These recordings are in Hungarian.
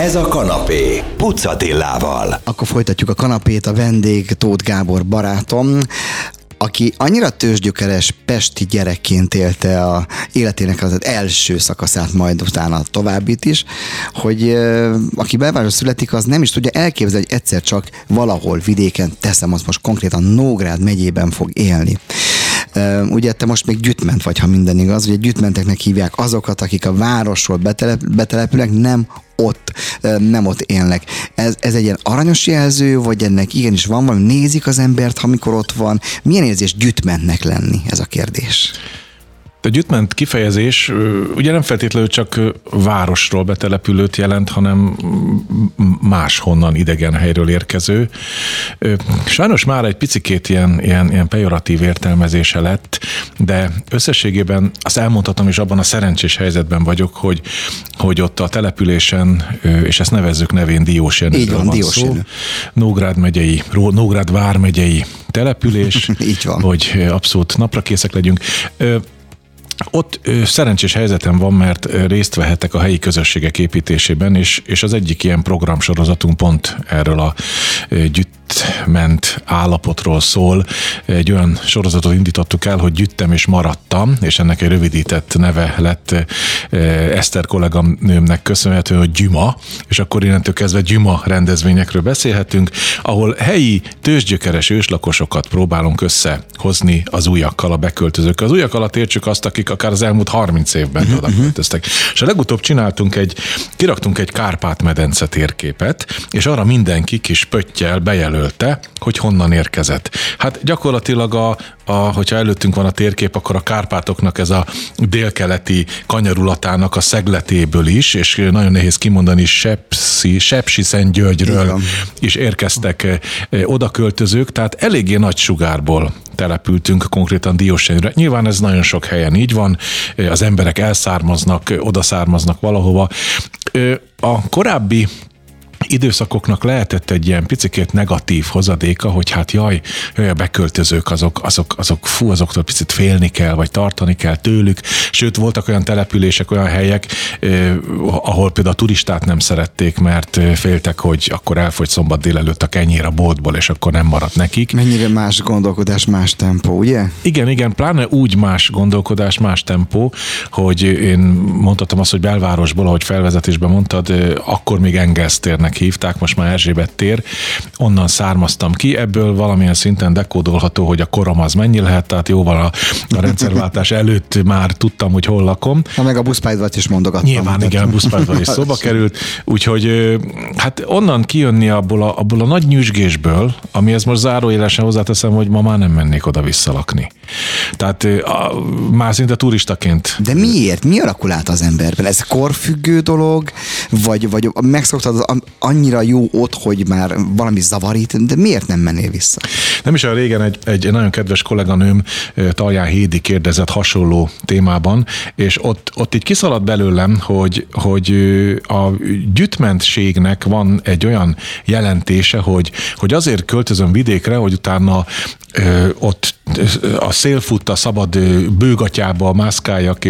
Ez a kanapé Pucatillával. Akkor folytatjuk a kanapét, a vendég Tóth Gábor barátom, aki annyira tőzsgyökeres pesti gyerekként élte a életének az első szakaszát, majd utána a továbbit is, hogy aki belvárosban születik, az nem is tudja elképzelni, hogy egyszer csak valahol vidéken, teszem azt most konkrétan, Nógrád megyében fog élni. Ugye te most még gyütment vagy, ha minden igaz, ugye gyütmenteknek hívják azokat, akik a városról betelepülnek, nem ott élnek. Ez egy ilyen aranyos jelző, vagy ennek igenis van valami, nézik az embert, amikor ott van? Milyen érzés gyütmentnek lenni, ez a kérdés? A gyütment kifejezés ugye nem feltétlenül csak városról betelepülőt jelent, hanem máshonnan, idegen helyről érkező. Sajnos már egy picikét ilyen pejoratív értelmezése lett, de összességében azt elmondhatom, és abban a szerencsés helyzetben vagyok, hogy ott a településen, és ezt nevezzük nevén Diósjenőről van Diósjenő. Szó. Nógrád vármegyei település, hogy abszolút naprakészek legyünk. Ott szerencsés helyzetem van, mert részt vehetek a helyi közösségek építésében, és az egyik ilyen programsorozatunk pont erről a gyütment állapotról szól. Egy olyan sorozatot indítottuk el, hogy Gyüttem és Maradtam, és ennek egy rövidített neve lett Eszter kolléganőmnek köszönhető, hogy Gyüma, és akkor innentől kezdve Gyüma rendezvényekről beszélhetünk, ahol helyi tőzsgyökeres őslakosokat próbálunk összehozni az újakkal, a beköltözőkkel. Az újak alatt értsük azt, akik akár az elmúlt 30 évben odaköltöztek. És a legutóbb kiraktunk egy Kárpát-medence térképet, és arra mindenki kis pöttyel bejelölte, hogy honnan érkezett. Hát gyakorlatilag, hogyha előttünk van a térkép, akkor a Kárpátoknak ez a délkeleti kanyarulatának a szegletéből is, és nagyon nehéz kimondani, Sepsi Szentgyörgyről is érkeztek odaköltözők, tehát eléggé nagy sugárból települtünk konkrétan Diósjenőre. Nyilván ez nagyon sok helyen így van, az emberek elszármaznak, odaszármaznak valahova. A korábbi időszakoknak lehetett egy ilyen picikét negatív hozadéka, hogy hát jaj, a beköltözők azok fú, azoktól picit félni kell, vagy tartani kell tőlük, sőt voltak olyan települések, olyan helyek, ahol például a turistát nem szerették, mert féltek, hogy akkor elfogy szombat délelőtt a kenyér a boltból, és akkor nem maradt nekik. Mennyire más gondolkodás, más tempó, ugye? Igen, pláne úgy más gondolkodás, más tempó, hogy én mondhatom azt, hogy belvárosból, ahogy felvezetésben mondtad, akkor még Engels térnek hívták, most már Erzsébet tér, onnan származtam ki, ebből valamilyen szinten dekódolható, hogy a korom az mennyi lehet, tehát jóval a rendszerváltás előtt már tudtam, hogy hol lakom. Ha meg a buszpályadvat is mondogattam. Nyilván igen, a buszpályadvat is szóba került, úgyhogy hát onnan kijönni abból a nagy nyüzsgésből, amihez most zárójelesen hozzáteszem, hogy ma már nem mennék oda visszalakni. Tehát már szinte turistaként. De miért? Mi alakul át az emberben? Ez korfüggő dolog? Vagy megszoktad annyira jó ott, hogy már valami zavarít, de miért nem mennél vissza? Nem is olyan régen egy nagyon kedves kolléganőm, Talján Hédi kérdezett hasonló témában, és ott így kiszaladt belőlem, hogy a gyütmentségnek van egy olyan jelentése, hogy azért költözöm vidékre, hogy utána ott a szél fut, a szabad bőgatyába mászkáljak,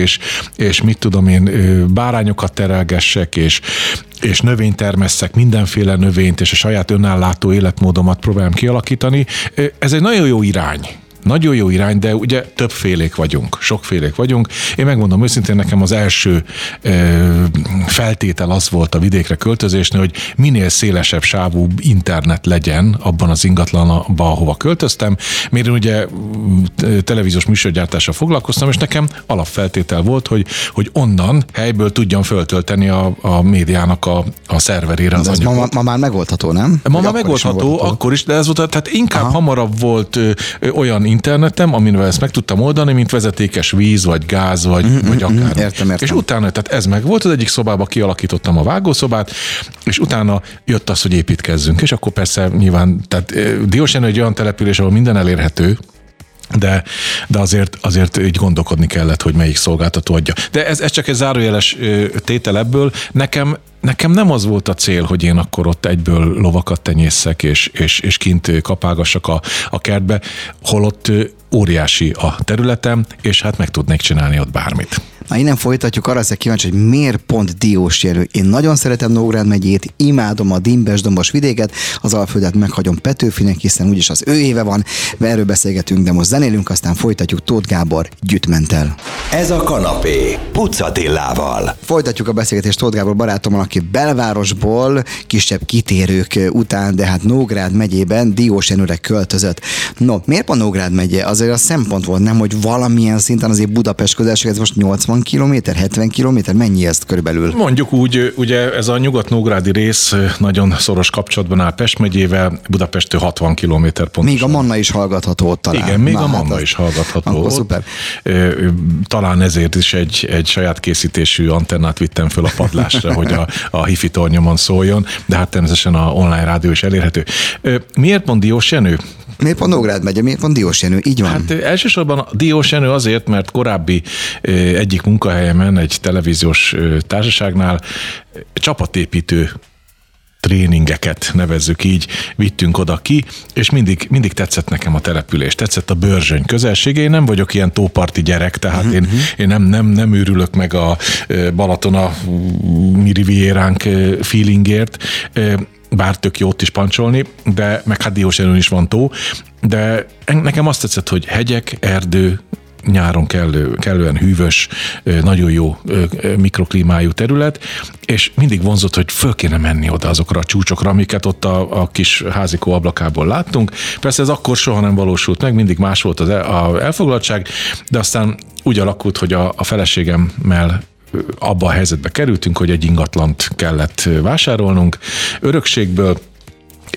és mit tudom én, bárányokat terelgessek, és növényt termesszek, mindenféle növényt, és a saját önállátó életmódomat próbálom kialakítani. Ez egy nagyon jó irány. Nagyon jó irány, de ugye többfélék vagyunk, sokfélék vagyunk. Én megmondom őszintén, nekem az első feltétel az volt a vidékre költözésnél, hogy minél szélesebb sávú internet legyen abban az ingatlanban, ahova költöztem. Mert ugye televíziós műsorgyártással foglalkoztam, és nekem alapfeltétel volt, hogy onnan helyből tudjam föltölteni a médiának a szerverére az anyagot. Ma már megoldható, nem? Ma már megoldható, akkor is, de ez volt, tehát inkább hamarabb volt olyan internetem, amivel ezt meg tudtam oldani, mint vezetékes víz, vagy gáz, vagy akár. Értem. És utána, tehát ez meg volt, az egyik szobában kialakítottam a vágószobát, és utána jött az, hogy építkezzünk. És akkor persze nyilván, tehát Diósjenő egy olyan település, ahol minden elérhető, de azért így gondolkodni kellett, hogy melyik szolgáltató adja. De ez csak egy zárójeles tétel ebből. Nekem nem az volt a cél, hogy én akkor ott egyből lovakat tenyészek, és kint kapálgassak a kertbe, holott óriási a területem, és hát meg tudnék csinálni ott bármit. Na, innen folytatjuk, arra ezzel kíváncsi, hogy miért pont Diósjenő. Én nagyon szeretem Nógrád megyét, imádom a dimbes-dombos vidéket, az Alföldet meghagyom Petőfinek, hiszen úgyis az ő éve van, erről beszélgetünk, de most zenélünk, aztán folytatjuk Tóth Gábor Gyüttmentel. Ez a kanapé Pucatillával. Folytatjuk a beszélgetést Tóth Gábor barátommal, aki belvárosból kisebb kitérők után, de hát Nógrád megyében Diósjenőre költözött. No, miért pont Nógrád megye? Azért a szempont volt, nem, hogy valamilyen szinten azért Budapest közelség, ez most 80 km, 70 km, mennyi ezt körülbelül? Mondjuk úgy, ugye ez a nyugat-nógrádi rész nagyon szoros kapcsolatban áll Pest megyével, Budapesttől 60 km pontosan. Még a Manna is hallgatható talán. Igen, még is hallgatható. Akkor szuper. Talán ezért is egy saját készítésű antennát vittem föl a padlásra, hogy a hifi tornyomon szóljon, de hát természetesen a online rádió is elérhető. Miért pont Diósjenő? Miért pont Nógrád megye? Miért pont Diósjenő? Így van. Hát elsősorban Diósjenő azért, mert korábbi egyik munkahelyemen, egy televíziós társaságnál csapatépítő tréningeket, nevezzük így, vittünk oda ki, és mindig tetszett nekem a település, tetszett a Börzsöny közelsége. Én nem vagyok ilyen tóparti gyerek, tehát én nem őrülök meg a Balaton a mi rivieránk feelingért, bár tök jó ott is pancsolni, de meg hát Diósjenőn is van tó, de nekem azt tetszett, hogy hegyek, erdő, nyáron kellően hűvös, nagyon jó mikroklímájú terület, és mindig vonzott, hogy föl kéne menni oda azokra a csúcsokra, amiket ott a kis házikó ablakából láttunk. Persze ez akkor soha nem valósult meg, mindig más volt az elfoglaltság, de aztán úgy alakult, hogy a feleségemmel abba a helyzetbe kerültünk, hogy egy ingatlant kellett vásárolnunk örökségből,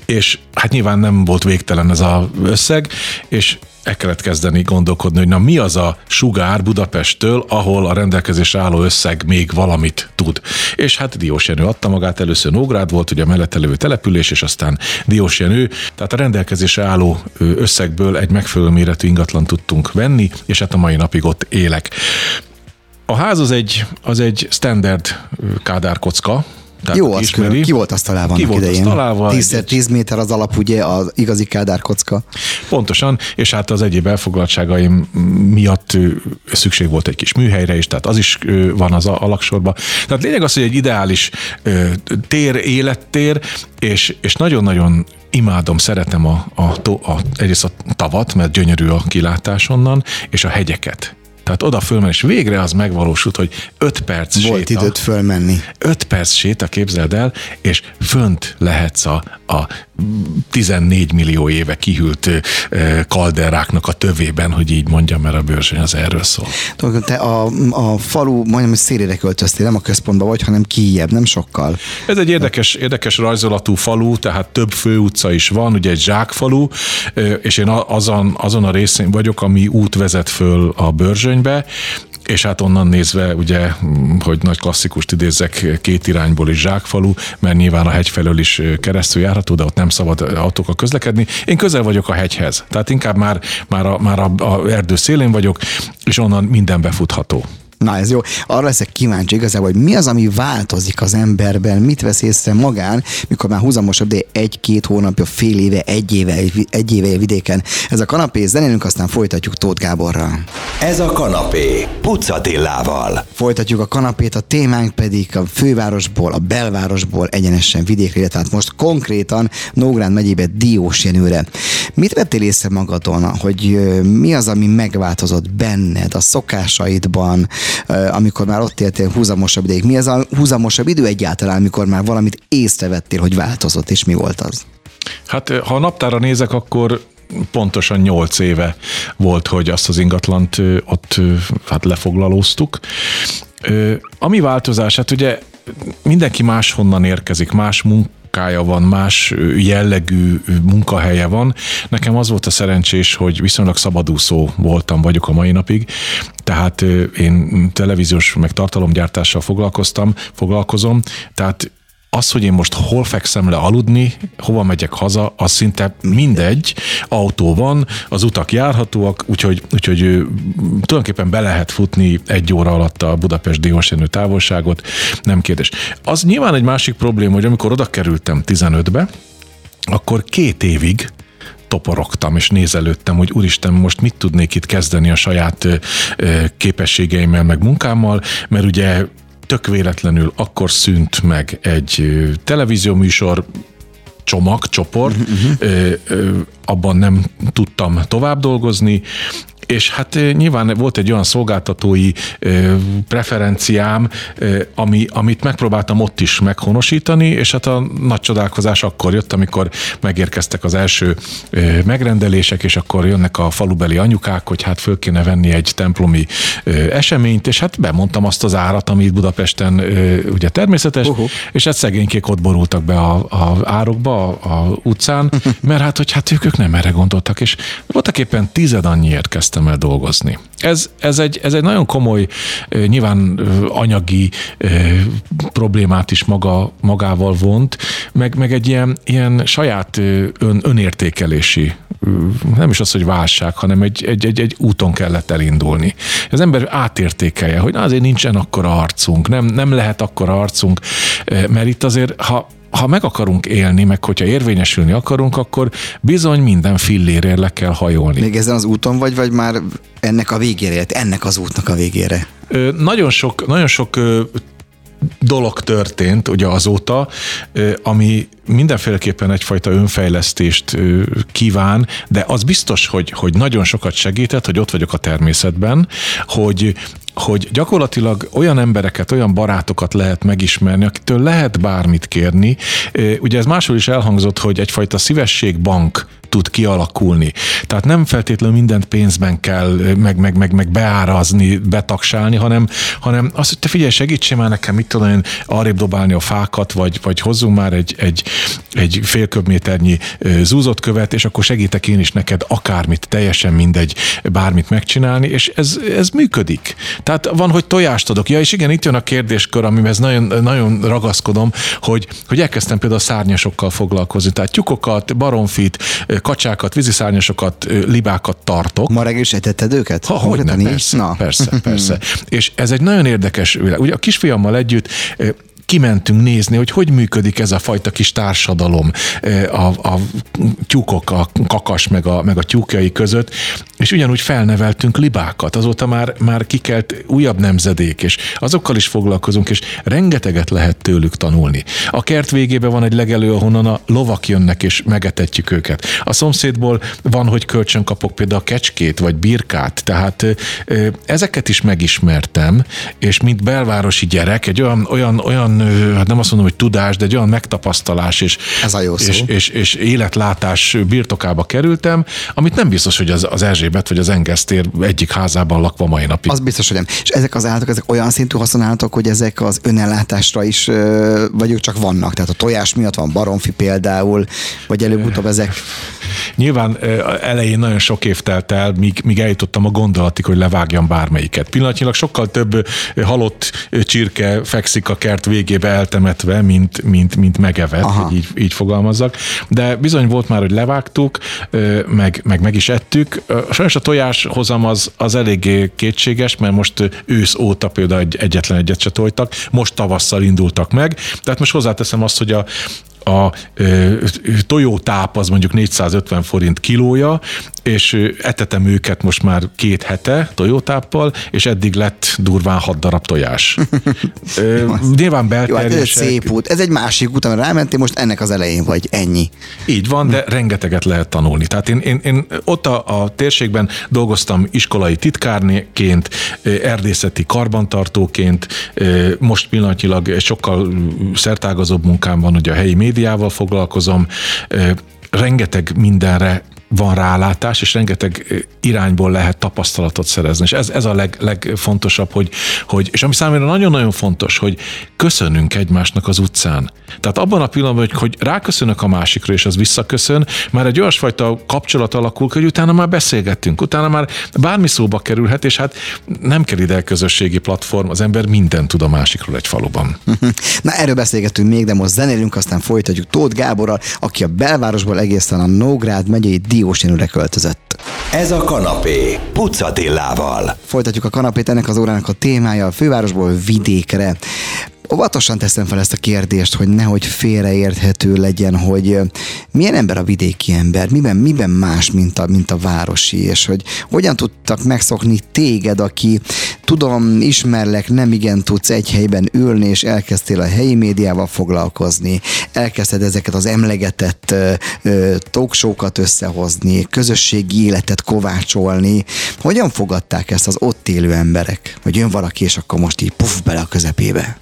és hát nyilván nem volt végtelen ez az összeg, és el kellett kezdeni gondolkodni, hogy na mi az a sugár Budapesttől, ahol a rendelkezésre álló összeg még valamit tud. És hát Diósjenő adta magát, először Nógrád volt, ugye a mellette lévő település, és aztán Diósjenő. Tehát a rendelkezésre álló összegből egy megfelelő méretű ingatlant tudtunk venni, és hát a mai napig ott élek. A ház az egy standard kádárkocka. Tehát jó, az körül. Ki volt asztalában annak idején? 10x10 méter az alap, ugye, az igazi kádárkocka. Pontosan, és hát az egyéb elfoglaltságaim miatt szükség volt egy kis műhelyre is, tehát az is van az alaksorban. Tehát lényeg az, hogy egy ideális tér, élettér, és nagyon-nagyon imádom, szeretem egyrészt a tavat, mert gyönyörű a kilátás onnan, és a hegyeket. Tehát oda fölmen, és végre az megvalósult, hogy 5 perc séta. Volt időt fölmenni. 5 perc séta, képzeld el, és fönt lehetsz a 14 millió éve kihűlt kalderáknak a tövében, hogy így mondjam, mert a Börzsöny az erről szól. Te a falu majdnem szélére költöztél, nem a központba vagy, hanem kijjebb, nem sokkal. Ez egy érdekes rajzolatú falu, tehát több főutca is van, ugye egy zsákfalu, és én azon a részén vagyok, ami út vezet föl a Börzsönybe, és hát onnan nézve, ugye, hogy nagy klasszikust idézzek, két irányból is zsákfalu, mert nyilván a hegy felől is keresztül járható, de ott nem szabad autókkal közlekedni. Én közel vagyok a hegyhez, tehát inkább már a erdő szélén vagyok, és onnan minden befutható. Na, ez jó. Arra leszek kíváncsi igazából, hogy mi az, ami változik az emberben, mit vesz észre magán, mikor már húzamosabb, de 1-2 hónapja, fél éve, egy éve vidéken. Ez a kanapé, zenélünk, aztán folytatjuk Tóth Gáborral. Ez a kanapé Pucatillával. Folytatjuk a kanapét, a témánk pedig a fővárosból, a belvárosból egyenesen vidékre, tehát most konkrétan Nógrád megyébe Diósjenőre. Mit vettél észre magadon, hogy mi az, ami megváltozott benned, a szokásaidban, amikor már ott éltél húzamosabb ideig? Mi ez a húzamosabb idő egyáltalán, amikor már valamit észrevettél, hogy változott, és mi volt az? Hát, ha a naptára nézek, akkor pontosan 8 éve volt, hogy azt az ingatlant ott hát lefoglalóztuk. Ami változás, hát ugye mindenki máshonnan érkezik, más munkája van, más jellegű munkahelye van. Nekem az volt a szerencsés, hogy viszonylag szabadúszó vagyok a mai napig, tehát én televíziós meg tartalomgyártással foglalkozom, tehát az, hogy én most hol fekszem le aludni, hova megyek haza, az szinte mindegy, autó van, az utak járhatóak, úgyhogy tulajdonképpen be lehet futni 1 óra alatt a Budapest-Diósjenő távolságot, nem kérdés. Az nyilván egy másik probléma, hogy amikor oda kerültem 15-be, akkor 2 évig toporogtam, és nézelődtem, hogy úristen, most mit tudnék itt kezdeni a saját képességeimmel, meg munkámmal, mert ugye tök véletlenül akkor szűnt meg egy televízióműsor, csoport, abban nem tudtam tovább dolgozni, és hát nyilván volt egy olyan szolgáltatói preferenciám, amit megpróbáltam ott is meghonosítani, és hát a nagy csodálkozás akkor jött, amikor megérkeztek az első megrendelések, és akkor jönnek a falubeli anyukák, hogy hát föl kéne venni egy templomi eseményt, és hát bemondtam azt az árat, ami itt Budapesten ugye természetes, és hát szegénykék ott borultak be a árokba, a utcán, mert hát, hogy hát ők nem erre gondoltak, és voltak éppen tized annyiért kezdtem el dolgozni. Ez egy nagyon komoly, nyilván anyagi problémát is magával vont, meg egy ilyen saját önértékelési, nem is az, hogy válság, hanem egy úton kellett elindulni. Az ember átértékelje, hogy na, azért nincsen akkora arcunk, nem lehet akkora arcunk, mert itt azért, ha meg akarunk élni, meg hogyha érvényesülni akarunk, akkor bizony minden fillérért le kell hajolni. Még ezen az úton vagy már ennek a végére, ennek az útnak a végére? Nagyon sok dolog történt ugye azóta, ami mindenféleképpen egyfajta önfejlesztést kíván, de az biztos, hogy nagyon sokat segített, hogy ott vagyok a természetben, hogy gyakorlatilag olyan embereket, olyan barátokat lehet megismerni, akitől lehet bármit kérni. Ugye ez máshol is elhangzott, hogy egyfajta szívességbank tud kialakulni. Tehát nem feltétlenül mindent pénzben kell meg beárazni, betaksálni, hanem azt, hogy te figyelj, segítsél már nekem, mit tudom én, arrébb dobálni a fákat, vagy hozzunk már egy fél köbméternyi zúzott követ, és akkor segítek én is neked akármit, teljesen mindegy, bármit megcsinálni, és ez működik. Tehát van, hogy tojást adok. Ja, és igen, itt jön a kérdéskör, amihez nagyon, nagyon ragaszkodom, hogy elkezdtem például szárnyasokkal foglalkozni. Tehát tyúkokat, baromfit, kacsákat, víziszárnyasokat, libákat tartok. Ma reggel is etetted őket? Hogyne, persze. És ez egy nagyon érdekes világ. Ugye a kisfiammal együtt kimentünk nézni, hogy működik ez a fajta kis társadalom a tyúkok, a kakas meg a tyúkjai között, és ugyanúgy felneveltünk libákat. Azóta már kikelt újabb nemzedék, és azokkal is foglalkozunk, és rengeteget lehet tőlük tanulni. A kert végében van egy legelő, ahonnan a lovak jönnek, és megetetjük őket. A szomszédból van, hogy kölcsön kapok például a kecskét, vagy birkát, tehát ezeket is megismertem, és mint belvárosi gyerek, egy olyan hát nem azt mondom, hogy tudás, de egy olyan megtapasztalás és életlátás birtokába kerültem, amit nem biztos, hogy az Erzsébet vagy az Erzsébet tér egyik házában lakva mai napig. Az biztos, hogy nem. És ezek az állatok, ezek olyan szintű használatok, hogy ezek az önellátásra is, vagy ők csak vannak. Tehát a tojás miatt van baromfi például, vagy előbb-utóbb ezek. Nyilván elején nagyon sok év telt el, míg eljutottam a gondolatig, hogy levágjam bármelyiket. Pillanatnyilag sokkal több halott csirke fekszik a kert végébe eltemetve, mint megevett, hogy így fogalmazzak. De bizony volt már, hogy levágtuk, meg is ettük. Sajnos a tojás hozam az eléggé kétséges, mert most ősz óta például egyetlen egyet se tojtak, most tavasszal indultak meg, tehát most hozzáteszem azt, hogy a tojótáp az mondjuk 450 forint kilója, és etetem őket most már 2 hete tojótáppal, és eddig lett durván 6 darab tojás. Nyilván belterjesek. Jó, hát ez egy szép út. Ez egy másik út, amire rámentél, most ennek az elején vagy, ennyi. Így van, de rengeteget lehet tanulni. Tehát én ott a térségben dolgoztam iskolai titkárként, erdészeti karbantartóként, most pillanatilag sokkal szertágazóbb munkám van, ugye a helyi médiával foglalkozom, rengeteg mindenre van rálátás, és rengeteg irányból lehet tapasztalatot szerezni. És ez a legfontosabb, hogy és ami számomra nagyon-nagyon fontos, hogy köszönünk egymásnak az utcán. Tehát abban a pillanatban, hogy ráköszönök a másikra, és az visszaköszön, már egy olyasfajta kapcsolat alakul, hogy utána már beszélgettünk, utána már bármi szóba kerülhet, és hát nem kell ide közösségi platform, az ember mindent tud a másikról egy faluban. Na, erről beszélgetünk még, de most zenélünk, aztán folytatjuk Tóth Gáborral, aki a belvárosból egészen a Nógrád megyei Diósjenőre költözött. Ez a kanapé Pucatillával. Folytatjuk a kanapét, ennek az órának a témája a fővárosból vidékre. Óvatosan teszem fel ezt a kérdést, hogy nehogy félreérthető legyen, hogy milyen ember a vidéki ember, miben más, mint a városi, és hogy hogyan tudtak megszokni téged, aki tudom, ismerlek, nem igen tudsz egy helyben ülni, és elkezdtél a helyi médiával foglalkozni, elkezdted ezeket az emlegetett talkshow-kat összehozni, közösségi életet kovácsolni. Hogyan fogadták ezt az ott élő emberek? Hogy jön valaki, és akkor most így puf, bele a közepébe.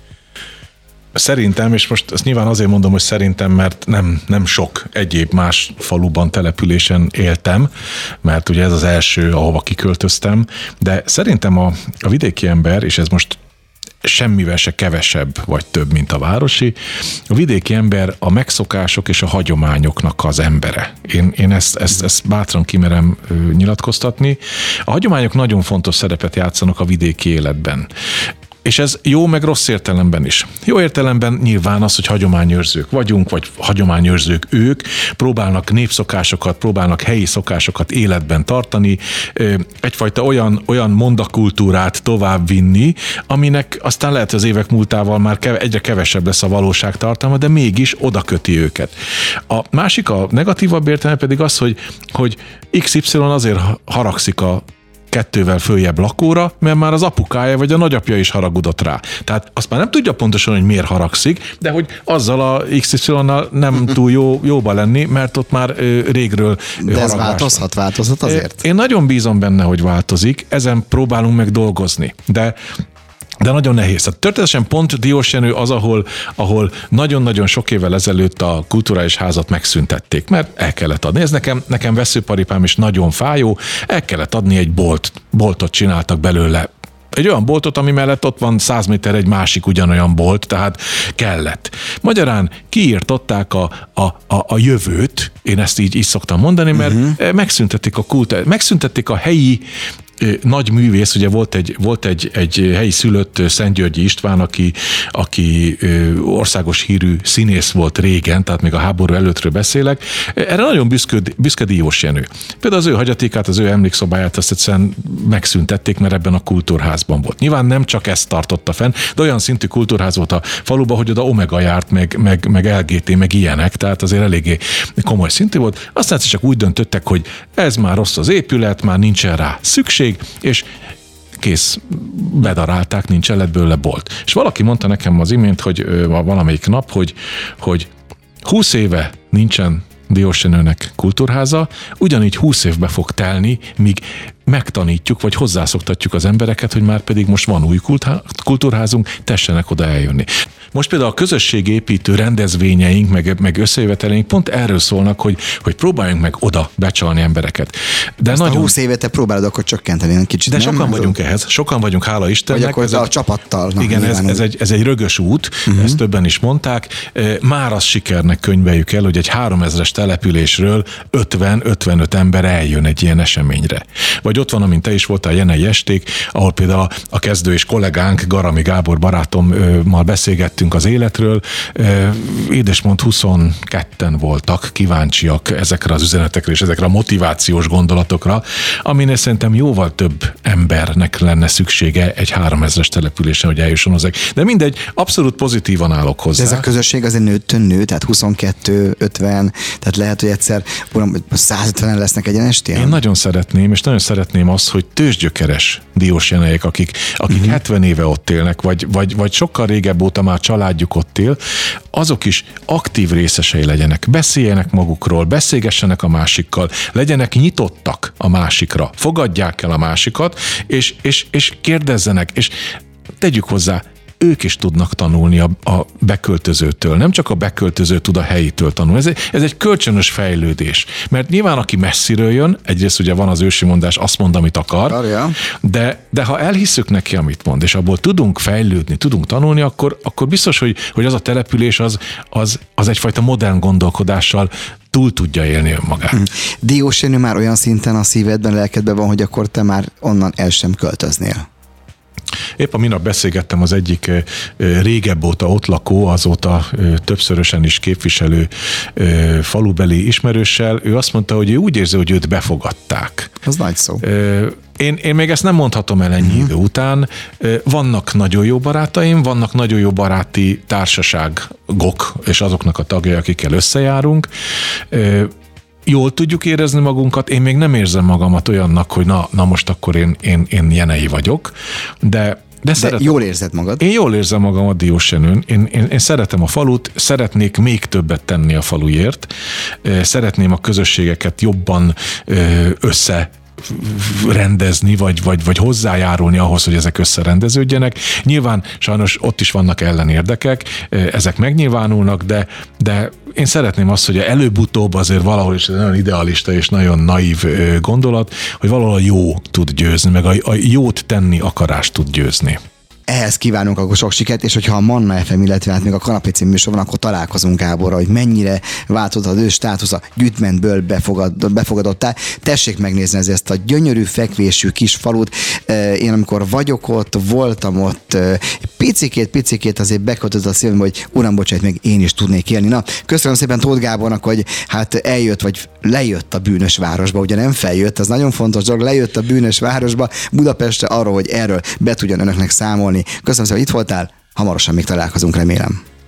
Szerintem, és most ezt nyilván azért mondom, hogy szerintem, mert nem sok egyéb más faluban, településen éltem, mert ugye ez az első, ahova kiköltöztem, de szerintem a vidéki ember, és ez most semmivel se kevesebb vagy több, mint a városi, a vidéki ember a megszokások és a hagyományoknak az embere. Én ezt bátran kimerem nyilatkoztatni. A hagyományok nagyon fontos szerepet játszanak a vidéki életben. És ez jó, meg rossz értelemben is. Jó értelemben nyilván az, hogy hagyományőrzők vagyunk, vagy hagyományőrzők ők, próbálnak népszokásokat, próbálnak helyi szokásokat életben tartani, egyfajta olyan mondakultúrát továbbvinni, aminek aztán lehet, hogy az évek múltával már egyre kevesebb lesz a valóság tartalma, de mégis oda köti őket. A másik, a negatívabb értelme pedig az, hogy XY azért haragszik a kettővel följebb lakóra, mert már az apukája vagy a nagyapja is haragudott rá. Tehát azt már nem tudja pontosan, hogy miért haragszik, de hogy azzal a XY-nal nem túl jóba lenni, mert ott már régről haragás. De ez változhat azért. Én nagyon bízom benne, hogy változik, ezen próbálunk meg dolgozni, de nagyon nehéz. Tehát történetesen pont Diósjenő az, ahol nagyon-nagyon sok évvel ezelőtt a kulturális házat megszüntették, mert el kellett adni. Ez nekem veszőparipám is nagyon fájó, el kellett adni egy boltot csináltak belőle. Egy olyan boltot, ami mellett ott van 100 méter egy másik ugyanolyan bolt, tehát kellett. Magyarán kiirtották a jövőt, én ezt így szoktam mondani, mert megszüntették a kultúrát, megszüntették a helyi nagy művész, ugye volt egy helyi szülött, Szentgyörgyi István, aki országos hírű színész volt régen, tehát még a háború előttről beszélek. Erre nagyon büszke Diósjenő. Például az ő hagyatékát, az ő emlékszobáját azt egyszerűen megszüntették, mert ebben a kultúrházban volt. Nyilván nem csak ezt tartotta fenn, de olyan szintű kultúrház volt a faluban, hogy oda Omega járt, meg LGT, meg ilyenek, tehát azért eléggé komoly szintű volt. Aztán csak úgy döntöttek, hogy ez már rossz az épület, már nincsen rá szükség, és kész, bedarálták, nincs eletből bolt. És valaki mondta nekem az imént, hogy valamelyik nap, hogy 20 éve nincsen Diósjenőnek kultúrháza, ugyanígy 20 évbe fog telni, míg megtanítjuk, vagy hozzászoktatjuk az embereket, hogy már pedig most van új kultúrházunk, tessenek oda eljönni. Most például a közösségépítő rendezvényeink, meg összejöveteleink pont erről szólnak, hogy próbáljunk meg oda becsalni embereket. De nagyon... 20 éve te próbálod akkor csökkenteni egy kicsit. De nem? Sokan vagyunk ehhez, hála Istennek. Vagy akkor ez a csapattal. Igen, ez egy rögös út, ezt többen is mondták. Már az sikernek könyveljük el, hogy egy 3000-es településről 50-55 ember eljön egy ilyen eseményre. Vagy ott van, amint te is voltál, jenei esték, ahol például a kezdő és kollégánk, Garami Gábor barátommal beszélgettünk az életről. Édesmond 22-en voltak kíváncsiak ezekre az üzenetekre és ezekre a motivációs gondolatokra, aminél szerintem jóval több embernek lenne szüksége egy 3000-es településen, hogy eljusson hozzá. De mindegy, abszolút pozitívan állok hozzá. De ez a közösség azért nőtt, tehát 22-50, tehát lehet, hogy egyszer 150-en lesznek egy estén. Én nagyon szeretném, és nagyon szeretném azt, hogy tőzsgyökeres diósjeneiek, akik 70 éve ott élnek, vagy sokkal régebb óta már családjuk ott él, azok is aktív részesei legyenek, beszéljenek magukról, beszélgessenek a másikkal, legyenek nyitottak a másikra, fogadják el a másikat, és kérdezzenek, és tegyük hozzá, ők is tudnak tanulni a beköltözőtől. Nem csak a beköltöző tud a helyitől tanulni. Ez egy kölcsönös fejlődés. Mert nyilván, aki messziről jön, egyrészt ugye van az ősi mondás, azt mond, amit akar, de ha elhisszük neki, amit mond, és abból tudunk fejlődni, tudunk tanulni, akkor biztos, hogy az a település az egyfajta modern gondolkodással túl tudja élni önmagát. Diósjenő már olyan szinten a szívedben, lelkedben van, hogy akkor te már onnan el sem költöznél. Épp a minap beszélgettem az egyik régebb óta ott lakó, azóta többszörösen is képviselő falubeli ismerőssel. Ő azt mondta, hogy ő úgy érzi, hogy őt befogadták. Az nagy szó. Én még ezt nem mondhatom el ennyi idő után. Vannak nagyon jó barátaim, vannak nagyon jó baráti társaságok, és azoknak a tagjai, akikkel összejárunk. Jól tudjuk érezni magunkat, én még nem érzem magamat olyannak, hogy na most akkor én jenei vagyok, de szeretem. Jól érzed magad? Én jól érzem magam a Diósjenőn. Én szeretem a falut, szeretnék még többet tenni a faluért, szeretném a közösségeket jobban összerendezni, vagy hozzájárulni ahhoz, hogy ezek összerendeződjenek. Nyilván sajnos ott is vannak ellenérdekek, ezek megnyilvánulnak, de én szeretném azt, hogy előbb-utóbb azért valahol, és ez nagyon idealista és nagyon naív gondolat, hogy valahol a jó tud győzni, meg a jót tenni akarást tud győzni. Ehhez kívánunk akkor sok sikert, és hogyha a Manna FM, illetve hát még a Kanapici műsor van, akkor találkozunk Gáborra, hogy mennyire változott az ő státusza, Gyütmentből befogadottá. Tessék megnézni ezt a gyönyörű fekvésű kis falut. Én amikor vagyok ott, voltam ott, picikét azért beköltött a szívem, hogy uram, bocsánat, még én is tudnék élni. Na, köszönöm szépen Tóth Gábornak, hogy hát eljött, vagy lejött a bűnös városba, ugye nem feljött, ez nagyon fontos dolog, lejött a bűnös városba Budapestre arról, hogy erről be tudjon önöknek számolni. Köszönöm szépen, hogy itt voltál, hamarosan még találkozunk, remélem.